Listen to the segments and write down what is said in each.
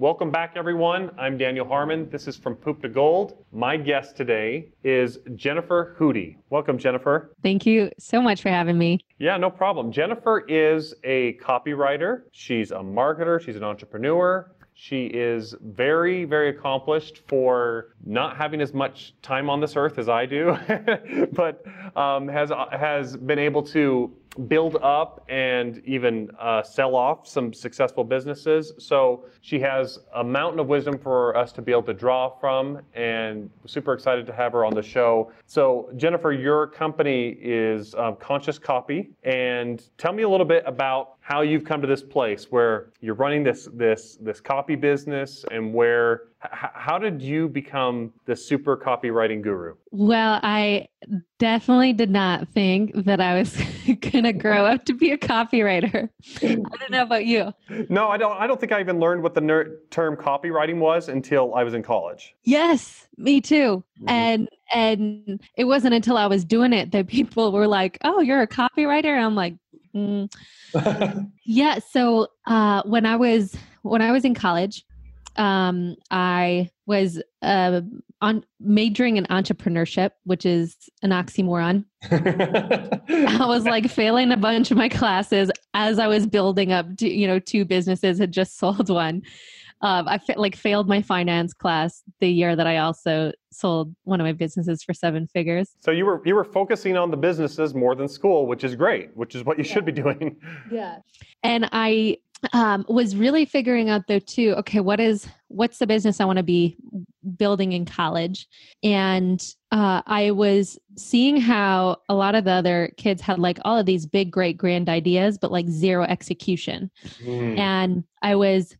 Welcome back, everyone. I'm Daniel Harmon. This is From Poop to Gold. My guest today is Jennifer Hoody. Welcome, Jennifer. Thank you so much for having me. Yeah, no problem. Jennifer is a copywriter. She's a marketer. She's an entrepreneur. She is very, very accomplished for not having as much time on this earth as I do, but has been able to build up and even sell off some successful businesses. So she has a mountain of wisdom for us to be able to draw from, and super excited to have her on the show. So Jennifer, your company is Conscious Copy, and tell me a little bit about how you've come to this place where you're running this copy business, and where how did you become the super copywriting guru? Well, I definitely did not think that I was going to grow up to be a copywriter. I don't know about you. No, I don't think I even learned what the term copywriting was until I was in college. Yes, me too. Mm-hmm. And it wasn't until I was doing it that people were like, "Oh, you're a copywriter?" And I'm like, Yeah. So, when I was in college, I was majoring in entrepreneurship, which is an oxymoron. I was like failing a bunch of my classes as I was building up to, two businesses, had just sold one. I failed my finance class the year that I also sold one of my businesses for 7 figures. So you were focusing on the businesses more than school, which is great, which is what you should be doing. Yeah. And I was really figuring out though too, okay, what's the business I want to be building in college? And I was seeing how a lot of the other kids had like all of these big, great, grand ideas, but like zero execution. Mm. And I was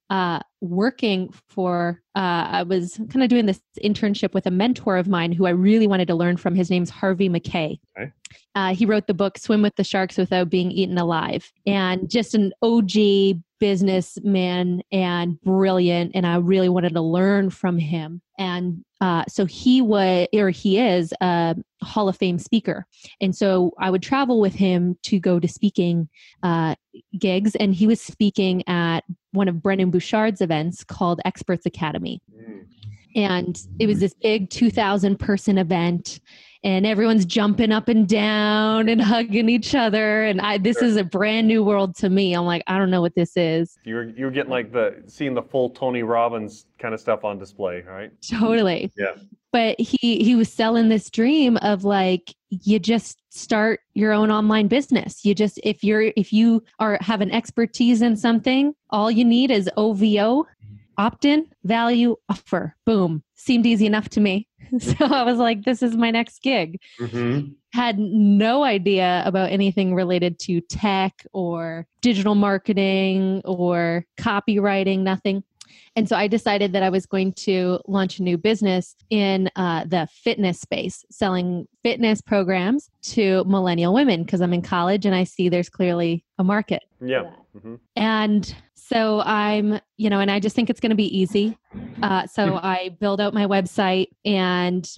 I was kind of doing this internship with a mentor of mine who I really wanted to learn from. His name's Harvey McKay. Okay. He wrote the book, Swim with the Sharks Without Being Eaten Alive, and just an OG businessman and brilliant. And I really wanted to learn from him. And so he is a Hall of Fame speaker. And so I would travel with him to go to speaking gigs. And he was speaking at one of Brendan Bouchard's events called Experts Academy. And it was this big 2,000-person event. And everyone's jumping up and down and hugging each other. And this is a brand new world to me. I'm like, I don't know what this is. You're getting like seeing the full Tony Robbins kind of stuff on display, right? Totally. Yeah. But he was selling this dream of like, you just start your own online business. You just, if you have an expertise in something, all you need is OVO. Opt-in, value, offer, boom. Seemed easy enough to me. So I was like, this is my next gig. Mm-hmm. Had no idea about anything related to tech or digital marketing or copywriting, nothing. And so I decided that I was going to launch a new business in the fitness space, selling fitness programs to millennial women, because I'm in college and I see there's clearly a market. Yeah. Mm-hmm. And so I'm, and I just think it's going to be easy. So I build out my website and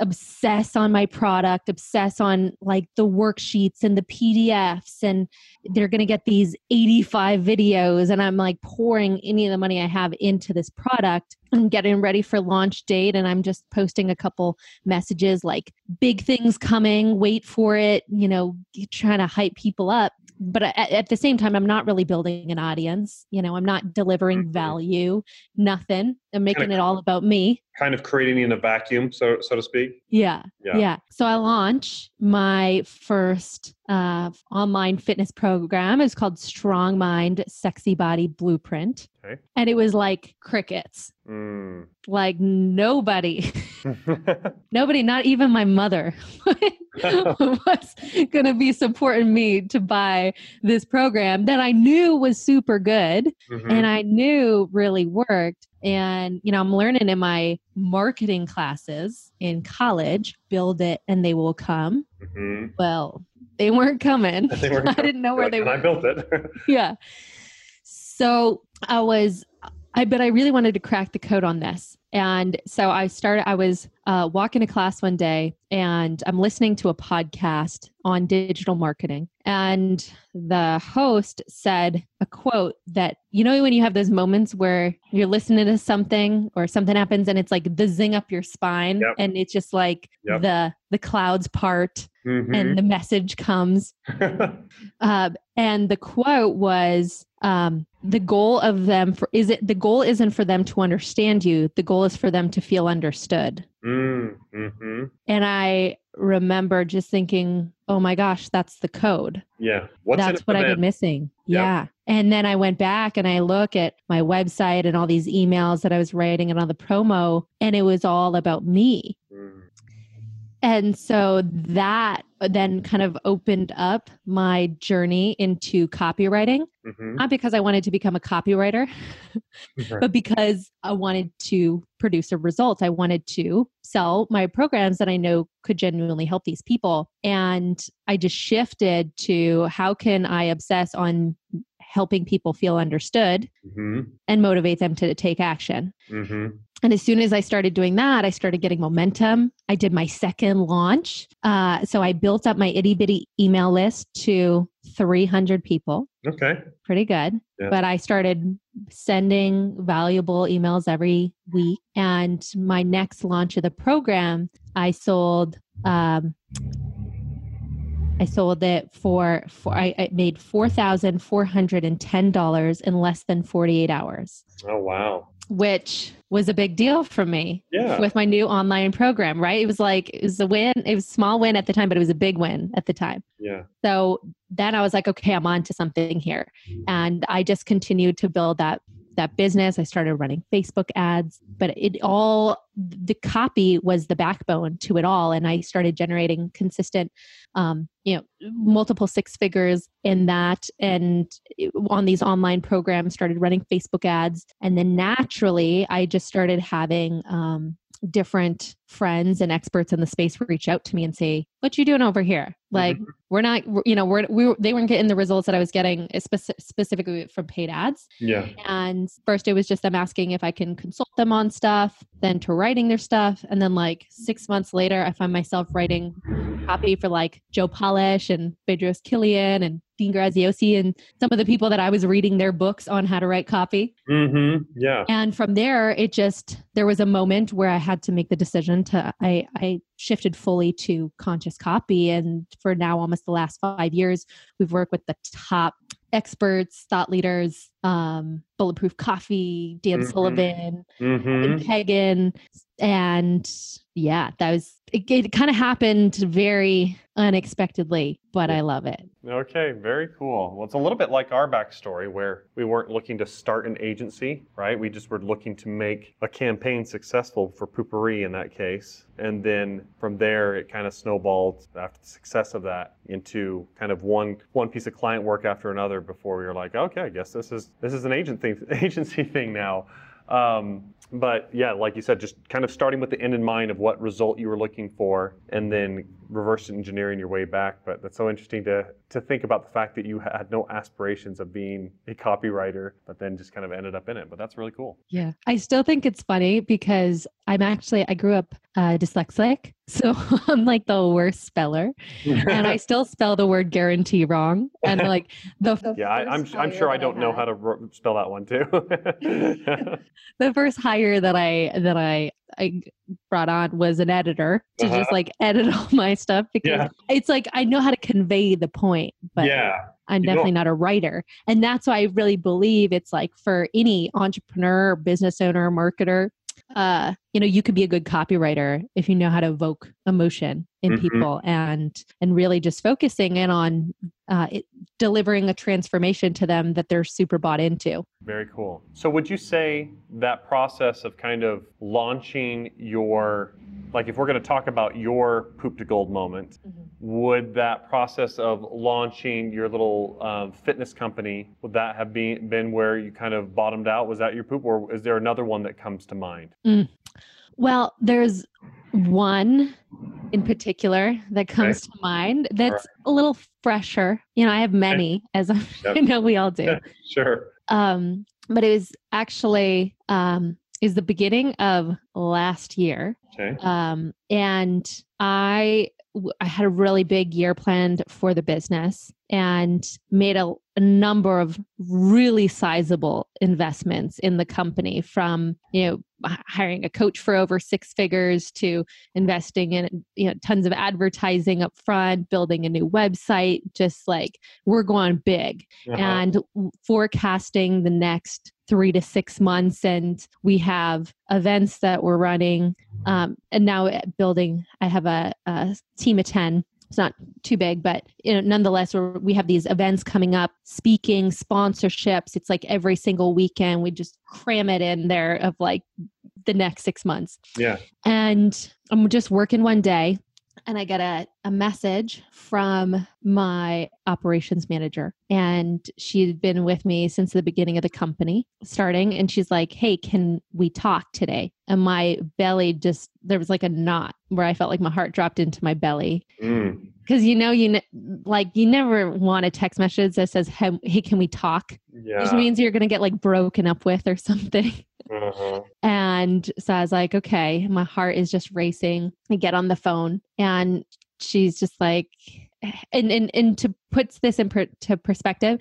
obsess on my product, obsess on like the worksheets and the PDFs, and they're going to get these 85 videos. And I'm like pouring any of the money I have into this product. I'm getting ready for launch date. And I'm just posting a couple messages like big things coming, wait for it, trying to hype people up. But at the same time, I'm not really building an audience. I'm not delivering value, nothing. I'm making it all about me. Kind of creating in a vacuum, so to speak. Yeah. So I launch my first online fitness program. It was called Strong Mind, Sexy Body Blueprint. Okay. And it was like crickets. Mm. Like nobody, not even my mother was going to be supporting me to buy this program that I knew was super good. Mm-hmm. And I knew really worked. And, I'm learning in my marketing classes in college, build it and they will come. Mm-hmm. Well, they weren't coming. I didn't know where they were. And I built it. Yeah. So I was but I really wanted to crack the code on this. And so I was walking to class one day and I'm listening to a podcast on digital marketing. And the host said a quote that, you know, when you have those moments where you're listening to something or something happens and it's like the zing up your spine, yep, and it's just like, yep, the clouds part, mm-hmm, and the message comes. And the quote was, the goal isn't for them to understand you. The goal is for them to feel understood. Mm-hmm. And I remember just thinking, oh my gosh, that's the code. Yeah. That's what I've been missing. Yep. Yeah. And then I went back and I look at my website and all these emails that I was writing and all the promo, and it was all about me. Mm. And so that then kind of opened up my journey into copywriting, mm-hmm, not because I wanted to become a copywriter, right, but because I wanted to produce a result. I wanted to sell my programs that I know could genuinely help these people. And I just shifted to how can I obsess on helping people feel understood, mm-hmm, and motivate them to take action. Mm-hmm. And as soon as I started doing that, I started getting momentum. I did my second launch. So I built up my itty bitty email list to 300 people. Okay. Pretty good. Yeah. But I started sending valuable emails every week. And my next launch of the program, I sold it I made $4,410 in less than 48 hours. Oh, wow. Which was a big deal for me, yeah, with my new online program, right? It was like, it was a win. It was a small win at the time, but it was a big win at the time. Yeah. So then I was like, okay, I'm on to something here. And I just continued to build that business. I started running Facebook ads, but the copy was the backbone to it all. And I started generating consistent, multiple six figures in that. And on these online programs, started running Facebook ads. And then naturally I just started having, different friends and experts in the space reach out to me and say, what you doing over here? Like, mm-hmm, they weren't getting the results that I was getting specifically from paid ads. Yeah. And first it was just them asking if I can consult them on stuff, then to writing their stuff. And then like 6 months later, I find myself writing copy for like Joe Polish and Bedros Killian and Dean Graziosi and some of the people that I was reading their books on how to write copy. Mm-hmm. Yeah. And from there, there was a moment where I had to make the decision I shifted fully to conscious copy. And for now, almost the last 5 years, we've worked with the top experts, thought leaders, Bulletproof Coffee, Dan, mm-hmm, Sullivan, mm-hmm, and Pagan. And yeah, that was, it kind of happened very unexpectedly, but I love it. Okay, very cool. Well, it's a little bit like our backstory where we weren't looking to start an agency, right? We just were looking to make a campaign successful for Poo-Pourri in that case. And then from there, it kind of snowballed after the success of that into kind of one piece of client work after another before we were like, okay, I guess this is an agency thing now. But yeah, like you said, just kind of starting with the end in mind of what result you were looking for and then reverse engineering your way back. But that's so interesting to think about the fact that you had no aspirations of being a copywriter, but then just kind of ended up in it. But that's really cool. Yeah. I still think it's funny because I grew up dyslexic. So I'm like the worst speller, and I still spell the word guarantee wrong. And like I'm sure I don't know how to spell that one too. The first hire that I brought on was an editor to, uh-huh, just like edit all my stuff because, yeah, it's like I know how to convey the point, but yeah, I'm definitely not a writer. And that's why I really believe it's like for any entrepreneur, business owner, marketer, you could be a good copywriter if you know how to evoke emotion in, mm-hmm, people and really just focusing in on delivering a transformation to them that they're super bought into. Very cool. So would you say that process of kind of launching your, like if we're going to talk about your poop to gold moment, mm-hmm, would that process of launching your little fitness company, would that have been where you kind of bottomed out? Was that your poop, or is there another one that comes to mind? Mm. Well, there's one in particular that comes, okay, to mind that's, right, a little fresher. I have many, as I know we all do. Yeah, sure. but it was actually is the beginning of last year. Okay. And I had a really big year planned for the business and made a number of really sizable investments in the company, from, hiring a coach for over six figures to investing in, tons of advertising up front, building a new website, just like we're going big and forecasting the next 3 to 6 months. And we have events that we're running. And now building, I have a team of 10. It's not too big, but nonetheless, we have these events coming up, speaking, sponsorships. It's like every single weekend, we just cram it in there of like the next 6 months. Yeah. And I'm just working one day and I get a message from my operations manager. And she had been with me since the beginning of the company starting. And she's like, "Hey, can we talk today?" And my belly just, there was like a knot where I felt like my heart dropped into my belly. Mm. Cause you never want a text message that says, "Hey, can we talk?" Yeah. Which means you're going to get like broken up with or something. Uh-huh. And so I was like, okay, my heart is just racing. I get on the phone and she's just like, and to put this into perspective,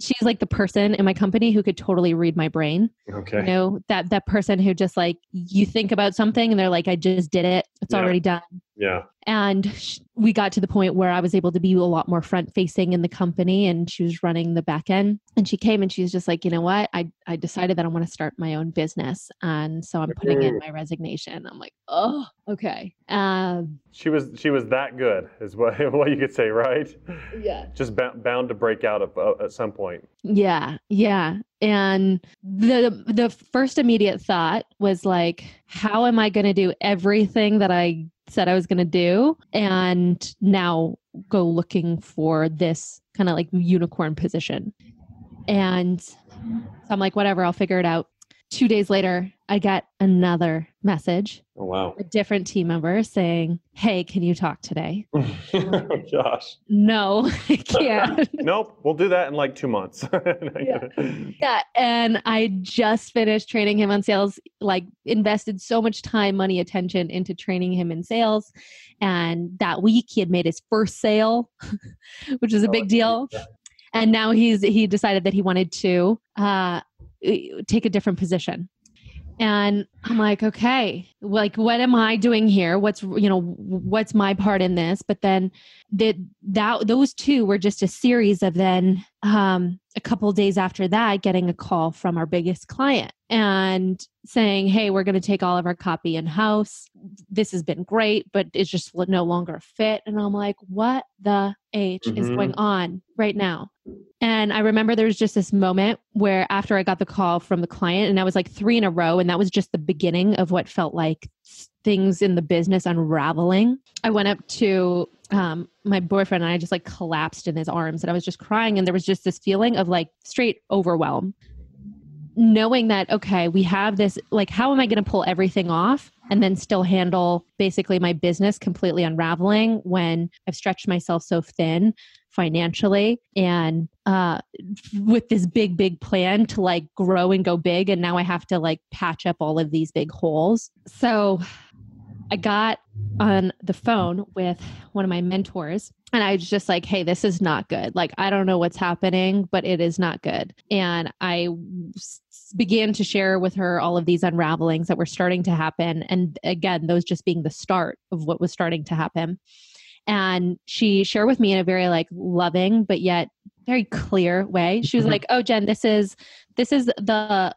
she's like the person in my company who could totally read my brain. Okay. That person who just like, you think about something and they're like, "I just did it. It's already done." Yeah. And we got to the point where I was able to be a lot more front facing in the company, and she was running the back end. And she came and she was just like, "You know what? I decided that I want to start my own business. And so I'm putting in my resignation." I'm like, "Oh, okay." She was that good is what you could say, right? Yeah. Just bound to break out at some point. Yeah. Yeah. And the first immediate thought was like, how am I going to do everything that I said I was going to do and now go looking for this kind of like unicorn position? And so I'm like, whatever, I'll figure it out. 2 days later, I got another message. Oh, wow. A different team member saying, "Hey, can you talk today?" Oh, gosh. No, I can't. Nope. We'll do that in like 2 months. Yeah. And I just finished training him on sales, like invested so much time, money, attention into training him in sales. And that week he had made his first sale, which was a big deal. Yeah. And now he decided that he wanted to, take a different position. And I'm like, okay, like, what am I doing here? What's my part in this? But then those two were just a series of then, a couple of days after that, getting a call from our biggest client and saying, "Hey, we're going to take all of our copy in-house. This has been great, but it's just no longer a fit." And I'm like, what the H is going on right now? And I remember there was just this moment where after I got the call from the client, and I was like three in a row, and that was just the beginning of what felt like things in the business unraveling. I went up to my boyfriend and I just like collapsed in his arms and I was just crying. And there was just this feeling of like straight overwhelm, knowing that, okay, we have this, like, how am I going to pull everything off and then still handle basically my business completely unraveling when I've stretched myself so thin financially and with this big, big plan to like grow and go big. And now I have to like patch up all of these big holes. So I got on the phone with one of my mentors and I was just like, "Hey, this is not good. Like, I don't know what's happening, but it is not good." And I began to share with her all of these unravelings that were starting to happen. And again, those just being the start of what was starting to happen. And she shared with me in a very like loving, but yet very clear way. She was like, "Oh, Jen, this is the,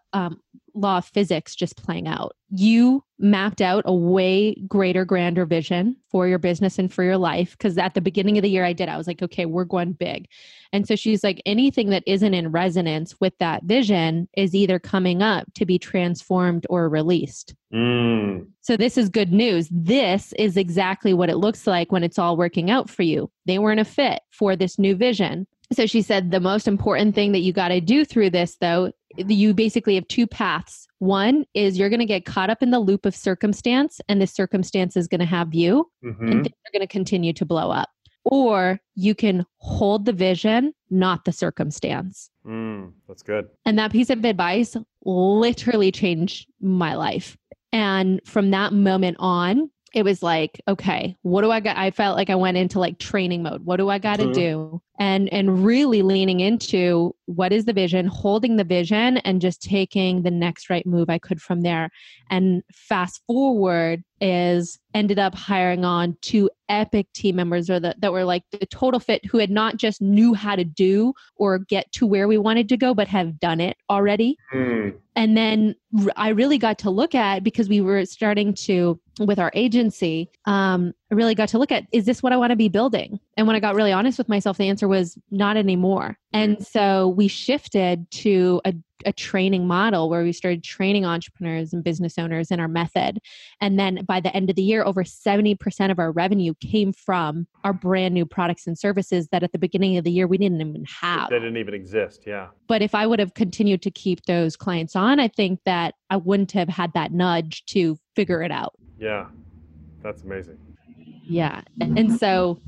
law of physics just playing out. You mapped out a way greater, grander vision for your business and for your life." Cause at the beginning of the year I was like, okay, we're going big. And so she's like, anything that isn't in resonance with that vision is either coming up to be transformed or released. Mm. So this is good news. This is exactly what it looks like when it's all working out for you. They weren't a fit for this new vision. So she said, the most important thing that you got to do through this, though, you basically have two paths. One is you're going to get caught up in the loop of circumstance, and this circumstance is going to have you, and things are going to continue to blow up. or you can hold the vision, not the circumstance. That's good. And that piece of advice literally changed my life. And from that moment on, it was like, okay, what do I got? I felt like I went into like training mode. What do I got to do? And really leaning into what is the vision, holding the vision, and just taking the next right move I could from there. And fast forward is ended up hiring on 2 epic team members that were like the total fit, who had not just knew how to do or get to where we wanted to go, but have done it already. And then I really got to look at, because we were starting to, with our agency, I really got to look at, is this what I want to be building? And when I got really honest with myself, the answer was not anymore. And so we shifted to a training model where we started training entrepreneurs and business owners in our method. And then by the end of the year, over 70% of our revenue came from our brand new products and services that at the beginning of the year, we didn't even have. They didn't even exist. Yeah. But if I would have continued to keep those clients on, I think that I wouldn't have had that nudge to figure it out. Yeah. That's amazing. Yeah. And so,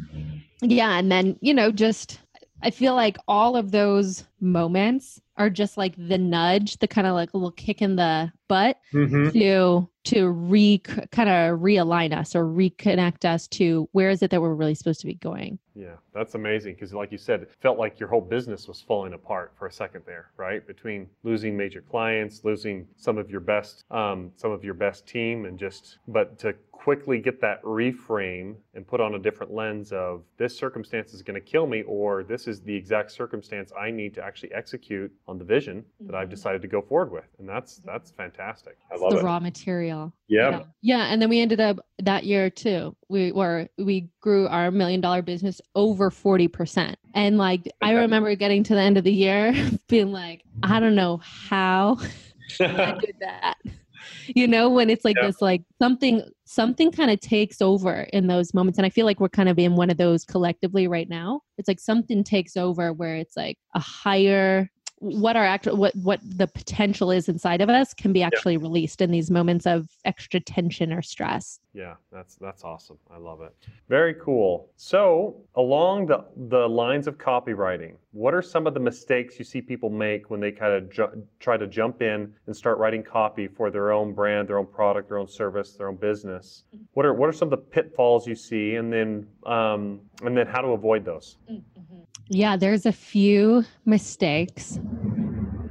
yeah. And then, just, I feel like all of those moments are just like the nudge, the kind of like a little kick in the butt to kind of realign us or reconnect us to where is it that we're really supposed to be going. Yeah, that's amazing. Because like you said, it felt like your whole business was falling apart for a second there, right? Between losing major clients, losing some of your best team, and just, but to quickly get that reframe and put on a different lens of this circumstance is going to kill me, or this is the exact circumstance I need to actually execute on the vision that I've decided to go forward with. And that's fantastic. I love it. The raw material. Yeah. Yeah. And then we ended up that year too, we grew our $1 million business over 40%. And like, I remember getting to the end of the year being like, I don't know how I did that. When it's like this, like something kind of takes over in those moments. And I feel like we're kind of in one of those collectively right now. It's like something takes over where it's like a higher, what the potential is inside of us can be actually released in these moments of extra tension or stress. Yeah, that's awesome. I love it. Very cool. So along the lines of copywriting, what are some of the mistakes you see people make when they kind of try to jump in and start writing copy for their own brand, their own product, their own service, their own business? What are some of the pitfalls you see, and then how to avoid those? Yeah, there's a few mistakes.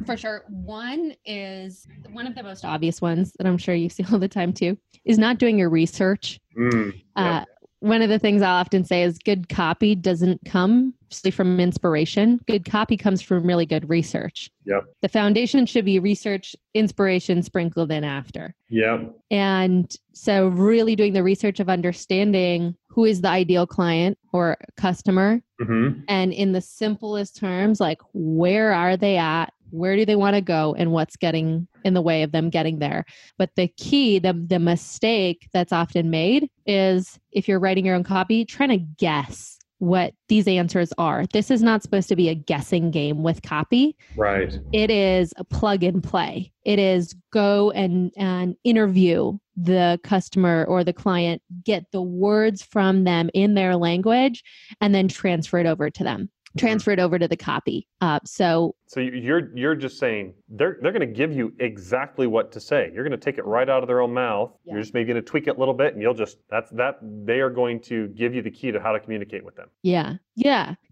For sure. One of the most obvious ones that I'm sure you see all the time too is not doing your research. One of the things I'll often say is good copy doesn't come from inspiration. Good copy comes from really good research. Yep. The foundation should be research, inspiration sprinkled in after. Yeah. And so really doing the research of understanding who is the ideal client or customer. And in the simplest terms, like where are they at? Where do they want to go, and what's getting in the way of them getting there? But the key, the mistake that's often made is if you're writing your own copy, trying to guess what these answers are. This is not supposed to be a guessing game with copy. Right. It is a plug and play. It is go and interview the customer or the client, get the words from them in their language, and then transfer it over to them. Transferred over to the copy. So you're just saying they're going to give you exactly what to say. You're going to take it right out of their own mouth. Yeah. You're just maybe going to tweak it a little bit, and they are going to give you the key to how to communicate with them. Yeah,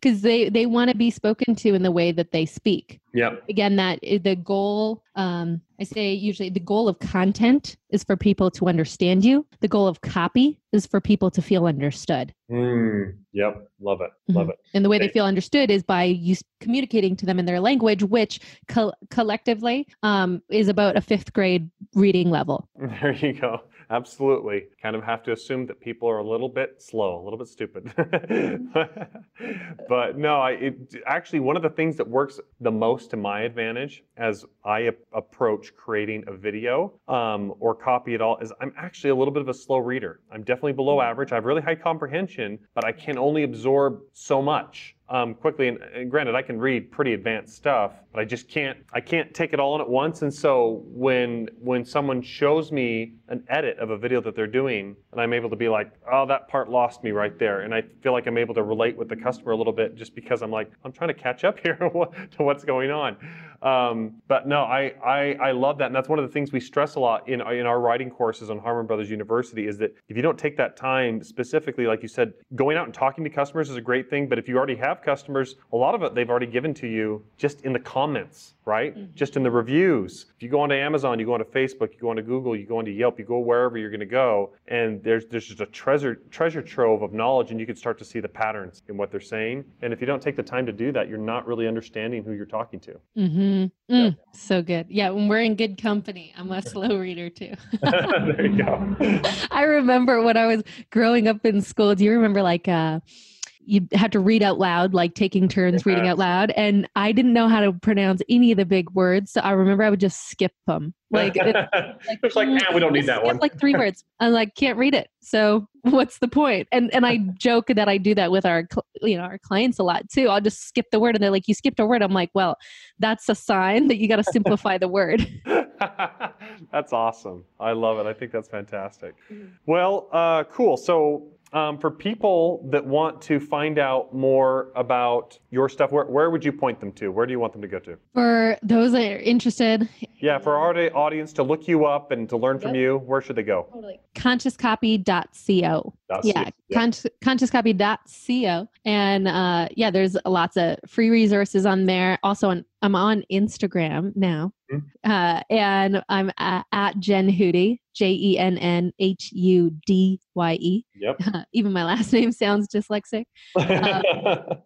because they want to be spoken to in the way that they speak. Yeah. Again, that is the goal. I say usually the goal of content is for people to understand you. The goal of copy is for people to feel understood. Yep. Love it. Love it. And the way they feel understood is by you communicating to them in their language, which collectively is about a 5th grade reading level. There you go. Absolutely. Kind of have to assume that people are a little bit slow, a little bit stupid. But no, actually one of the things that works the most to my advantage as I approach creating a video or copy at all is I'm actually a little bit of a slow reader. I'm definitely below average. I have really high comprehension, but I can only absorb so much. quickly. And granted, I can read pretty advanced stuff, but I just can't take it all in at once. And so when someone shows me an edit of a video that they're doing, and I'm able to be like, oh, that part lost me right there. And I feel like I'm able to relate with the customer a little bit just because I'm like, I'm trying to catch up here to what's going on. But no, I love that. And that's one of the things we stress a lot in our writing courses on Harmon Brothers University is that if you don't take that time specifically, like you said, going out and talking to customers is a great thing. But if you already have customers, a lot of it they've already given to you just in the comments, right? Mm-hmm. Just in the reviews. If you go onto Amazon, you go onto Facebook, you go onto Google, you go onto Yelp, you go wherever you're going to go. And there's just a treasure trove of knowledge, and you can start to see the patterns in what they're saying. And if you don't take the time to do that, you're not really understanding who you're talking to. Mm-hmm. Yeah. So good. Yeah, when we're in good company. I'm a slow reader too. There you go. I remember when I was growing up in school, do you remember like you had to read out loud, like taking turns reading out loud? And I didn't know how to pronounce any of the big words. So I remember I would just skip them. Like, it's like we don't need that one. Like 3 words. I'm like, can't read it. So what's the point? And I joke that I do that with our, our clients a lot too. I'll just skip the word. And they're like, you skipped a word. I'm like, well, that's a sign that you got to simplify the word. That's awesome. I love it. I think that's fantastic. Well, cool. So, for people that want to find out more about your stuff, where would you point them to? Where do you want them to go to? For those that are interested. Yeah, for our audience to look you up and to learn from you, where should they go? Totally. ConsciousCopy.co. Yeah, ConsciousCopy.co. And yeah, there's lots of free resources on there. Also, I'm on Instagram now. Mm-hmm. And I'm at Jen Hoody, JenNHudye. Yep. Even my last name sounds dyslexic. But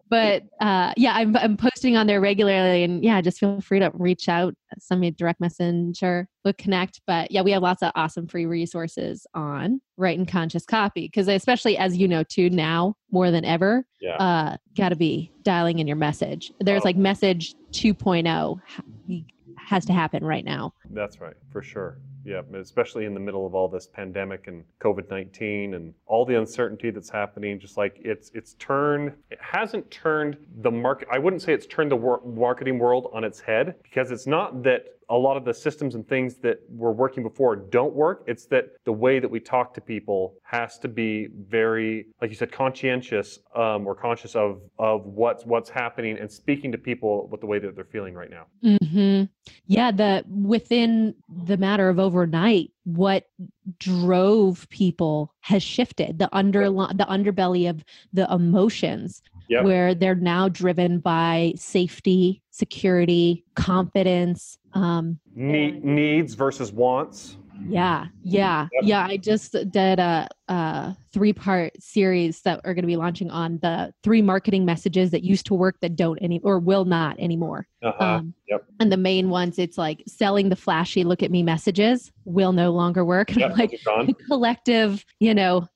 yeah, I'm posting on there regularly, and yeah, just feel free to reach out, send me a direct message or we'll connect. But yeah, we have lots of awesome free resources on writing conscious copy, because especially as you know too now more than ever, gotta be dialing in your message. There's like message 2.0 has to happen right now. That's right, for sure. Yeah, especially in the middle of all this pandemic and COVID-19 and all the uncertainty that's happening, just like it hasn't turned the market, I wouldn't say it's turned the marketing world on its head, because it's not that a lot of the systems and things that were working before don't work. It's that the way that we talk to people has to be very, like you said, conscientious or conscious of what's happening and speaking to people with the way that they're feeling right now. Mm-hmm. Yeah, within the matter of overnight, what drove people has shifted. The underbelly of the emotions, where they're now driven by safety, security, confidence, needs versus wants. Yeah. I just did a 3-part series that are going to be launching on the 3 marketing messages that used to work that don't any or will not anymore. And the main ones, it's like selling the flashy "look at me" messages will no longer work. And I'm like collective,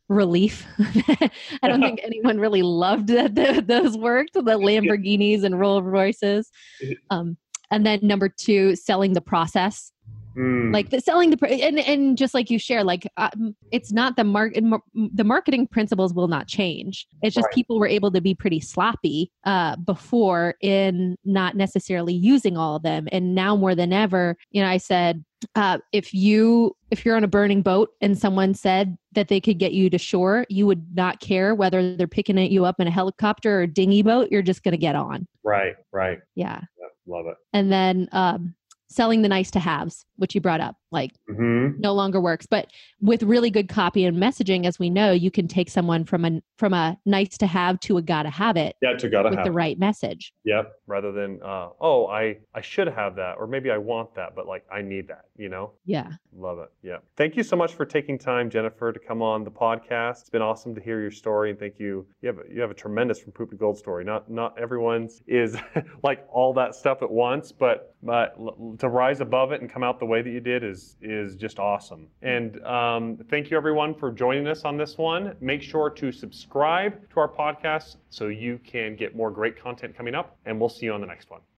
relief. I don't think anyone really loved that those worked. The Lamborghinis and Rolls Royces. And then number 2, selling the process. Like and just like you share, like it's not the marketing principles will not change. It's just people were able to be pretty sloppy before in not necessarily using all of them. And now more than ever, I said, if you're on a burning boat and someone said that they could get you to shore, you would not care whether they're picking you up in a helicopter or a dinghy boat. You're just going to get on. Right. Yeah. Love it. And then, selling the nice to haves, which you brought up, no longer works. But with really good copy and messaging, as we know, you can take someone from a nice to have to a gotta have it. Yeah, to gotta have with the right message. Yep. Rather than I should have that, or maybe I want that, but I need that. Yeah. Love it. Yeah. Thank you so much for taking time, Jennifer, to come on the podcast. It's been awesome to hear your story, and thank you. You have a tremendous From Poop to Gold story. Not everyone's is like all that stuff at once, but to rise above it and come out the way that you did is just awesome. And thank you everyone for joining us on this one. Make sure to subscribe to our podcast so you can get more great content coming up, and we'll see you on the next one.